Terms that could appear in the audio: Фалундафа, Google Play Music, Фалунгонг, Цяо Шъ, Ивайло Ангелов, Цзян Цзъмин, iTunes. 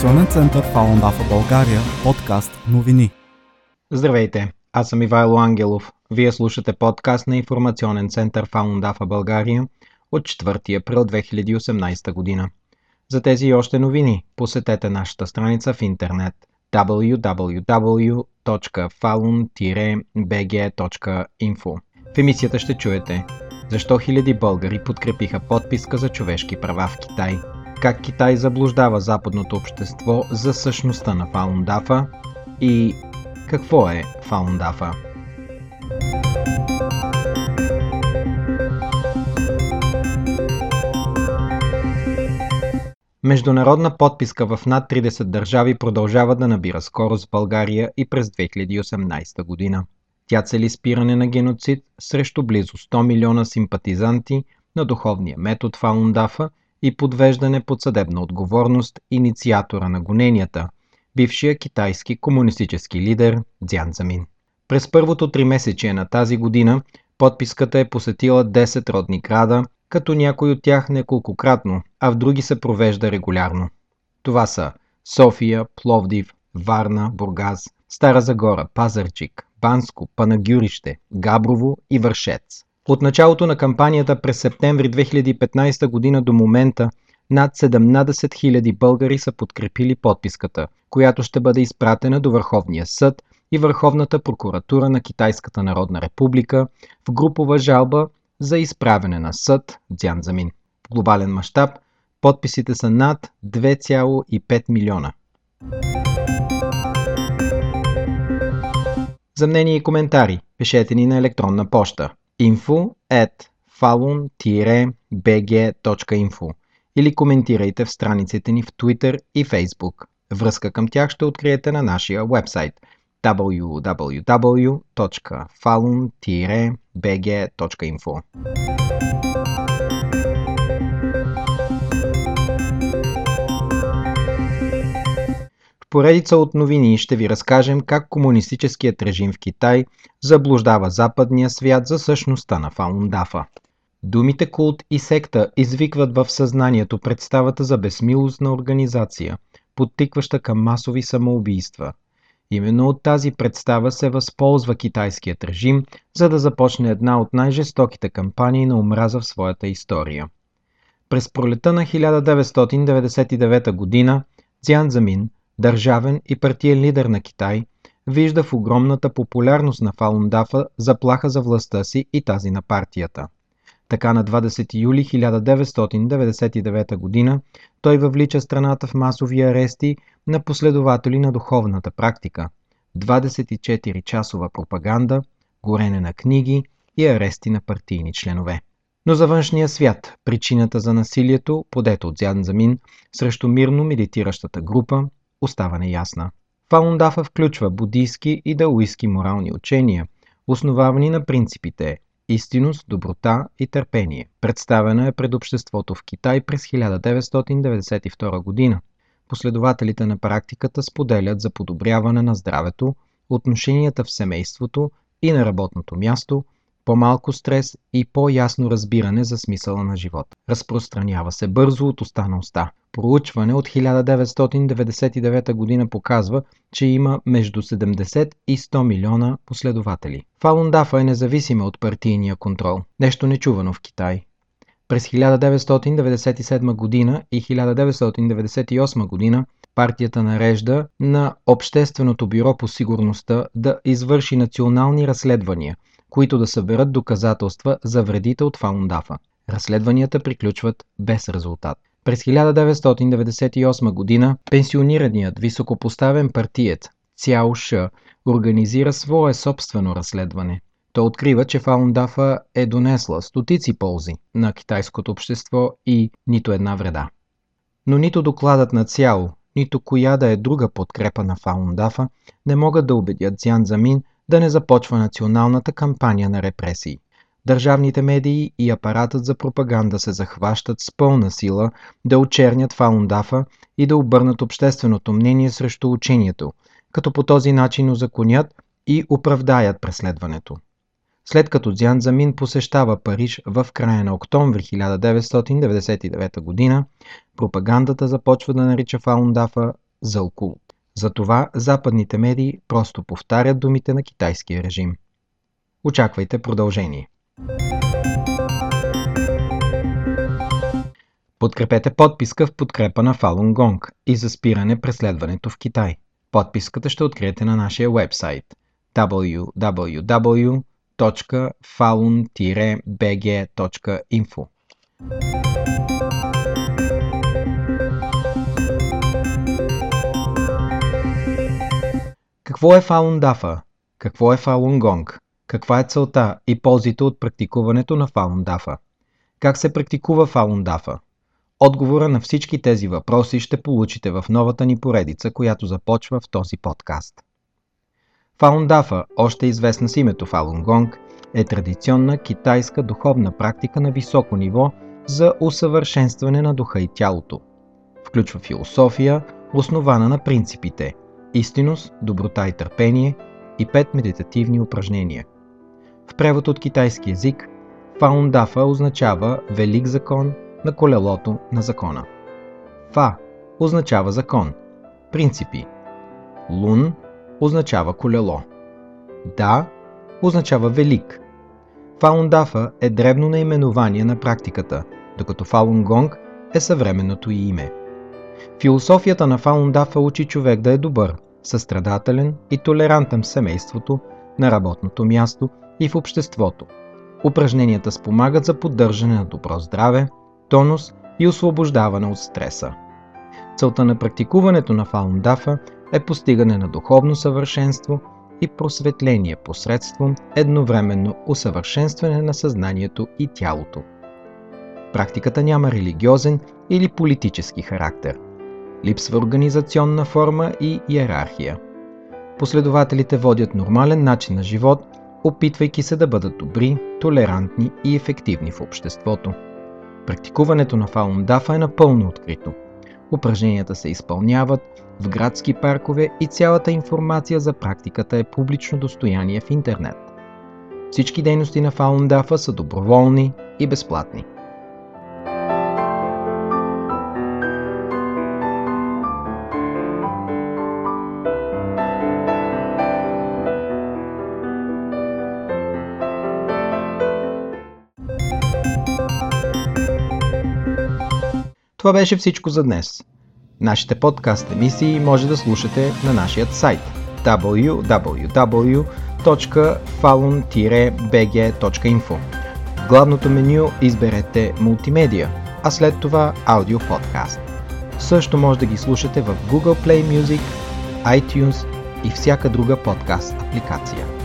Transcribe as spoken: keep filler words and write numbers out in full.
Информационен център Фалундафа България, подкаст новини. Здравейте, аз съм Ивайло Ангелов. Вие слушате подкаст на Информационен център Фалундафа България от четвърти април две хиляди и осемнадесета година. За тези и още новини посетете нашата страница в интернет дабъл ю дабъл ю дабъл ю точка фалун б г точка инфо. В емисията ще чуете защо хиляди българи подкрепиха подписка за човешки права в Китай, как Китай заблуждава западното общество за същността на Фалундафа и какво е Фалундафа. Международна подписка в над тридесет държави продължава да набира скорост в България и през две хиляди и осемнадесета година. Тя цели спиране на геноцид срещу близо сто милиона симпатизанти на духовния метод Фалундафа и подвеждане под съдебна отговорност инициатора на гоненията, бившия китайски комунистически лидер Цзян Цзъмин. През първото тримесечие на тази година подписката е посетила десет родни града, като някой от тях неколкократно, а в други се провежда регулярно. Това са София, Пловдив, Варна, Бургас, Стара Загора, Пазарджик, Банско, Панагюрище, Габрово и Вършец. От началото на кампанията през септември две хиляди и петнадесета година до момента над седемнадесет хиляди българи са подкрепили подписката, която ще бъде изпратена до Върховния съд и Върховната прокуратура на Китайската народна република в групова жалба за изправене на съд Цзян Цзъмин. В глобален мащаб подписите са над две цяло и пет милиона. За мнение и коментари пишете ни на електронна поща инфо кльобаджи б г точка инфо или коментирайте в страниците ни в Twitter и Facebook. Връзка към тях ще откриете на нашия уебсайт дабъл ю дабъл ю дабъл ю точка фалун б г точка инфо. В поредица от новини ще ви разкажем как комунистическият режим в Китай заблуждава западния свят за същността на Фалундафа. Думите култ и секта извикват в съзнанието представата за безмилостна организация, подтикваща към масови самоубийства. Именно от тази представа се възползва китайският режим, за да започне една от най-жестоките кампании на омраза в своята история. През пролета на хиляда деветстотин деветдесет и девета година Цзян Цзъмин, държавен и партиен лидер на Китай, вижда в огромната популярност на Фалундафа заплаха за властта си и тази на партията. Така на двадесети юли хиляда деветстотин деветдесет и девета година той въвлича страната в масови арести на последователи на духовната практика, двадесет и четири часова пропаганда, горене на книги и арести на партийни членове. Но за външния свят причината за насилието, подето от Цзян Цзъмин срещу мирно медитиращата група, остава неясна. Фалундафа включва буддийски и даоистки морални учения, основавани на принципите истинност, доброта и търпение. Представена е пред обществото в Китай през хиляда деветстотин деветдесет и втора година. Последователите на практиката споделят за подобряване на здравето, отношенията в семейството и на работното място, по-малко стрес и по-ясно разбиране за смисъла на живота. Разпространява се бързо от уста на уста. Проучване от хиляда деветстотин деветдесет и девета година показва, че има между седемдесет и сто милиона последователи. Фалундафа е независима от партийния контрол. Нещо нечувано в Китай. През хиляда деветстотин деветдесет и седма година и хиляда деветстотин деветдесет и осма година партията нарежда на Общественото бюро по сигурността да извърши национални разследвания, които да съберат доказателства за вредите от Фалундафа. Разследванията приключват без резултат. През хиляда деветстотин деветдесет и осма година пенсионираният високопоставен партиец Цяо Шъ организира свое собствено разследване. Той открива, че Фалундафа е донесла стотици ползи на китайското общество и нито една вреда. Но нито докладът на Цяо, нито коя да е друга подкрепа на Фалундафа не могат да убедят Цзян Цзъмин да не започва националната кампания на репресии. Държавните медии и апаратът за пропаганда се захващат с пълна сила да очернят Фалундафа и да обърнат общественото мнение срещу учението, като по този начин узаконят и оправдаят преследването. След като Цзян Цзъмин посещава Париж в края на октомври хиляда деветстотин деветдесет и девета година, пропагандата започва да нарича Фалундафа за окул. Затова западните медии просто повтарят думите на китайския режим. Очаквайте продължение. Подкрепете подписка в подкрепа на Фалунгонг и за спиране преследването в Китай. Подписката ще откриете на нашия уебсайт дабъл ю дабъл ю дабъл ю точка falun б г точка инфо. Какво е Фалундафа? Какво е Фалунгонг? Каква е целта и ползите от практикуването на Фалундафа? Как се практикува Фалундафа? Отговора на всички тези въпроси ще получите в новата ни поредица, която започва в този подкаст. Фалундафа, още известна с името Фалунгонг, е традиционна китайска духовна практика на високо ниво за усъвършенстване на духа и тялото. Включва философия, основана на принципите – истинност, доброта и търпение и пет медитативни упражнения. В превод от китайски език Фалундафа означава велик закон на колелото на закона. Фа означава закон, принципи. Лун означава колело. Да означава велик. Фалундафа е древно наименование на практиката, докато Фалунгонг е съвременното й име. Философията на Фалундафа учи човек да е добър, състрадателен и толерантен в семейството, на работното място и в обществото. Упражненията спомагат за поддържане на добро здраве, тонус и освобождаване от стреса. Целта на практикуването на Фалундафа е постигане на духовно съвършенство и просветление посредством едновременно усъвършенстване на съзнанието и тялото. Практиката няма религиозен или политически характер. Липсва организационна форма и иерархия. Последователите водят нормален начин на живот, опитвайки се да бъдат добри, толерантни и ефективни в обществото. Практикуването на Фалундафа е напълно открито. Упражненията се изпълняват в градски паркове и цялата информация за практиката е публично достояние в интернет. Всички дейности на Фалундафа са доброволни и безплатни. Това беше всичко за днес. Нашите подкаст емисии може да слушате на нашия сайт дабъл ю дабъл ю дабъл ю точка falun б г точка инфо. В главното меню изберете мултимедия, а след това аудио подкаст. Също може да ги слушате в Google Play Music, iTunes и всяка друга подкаст апликация.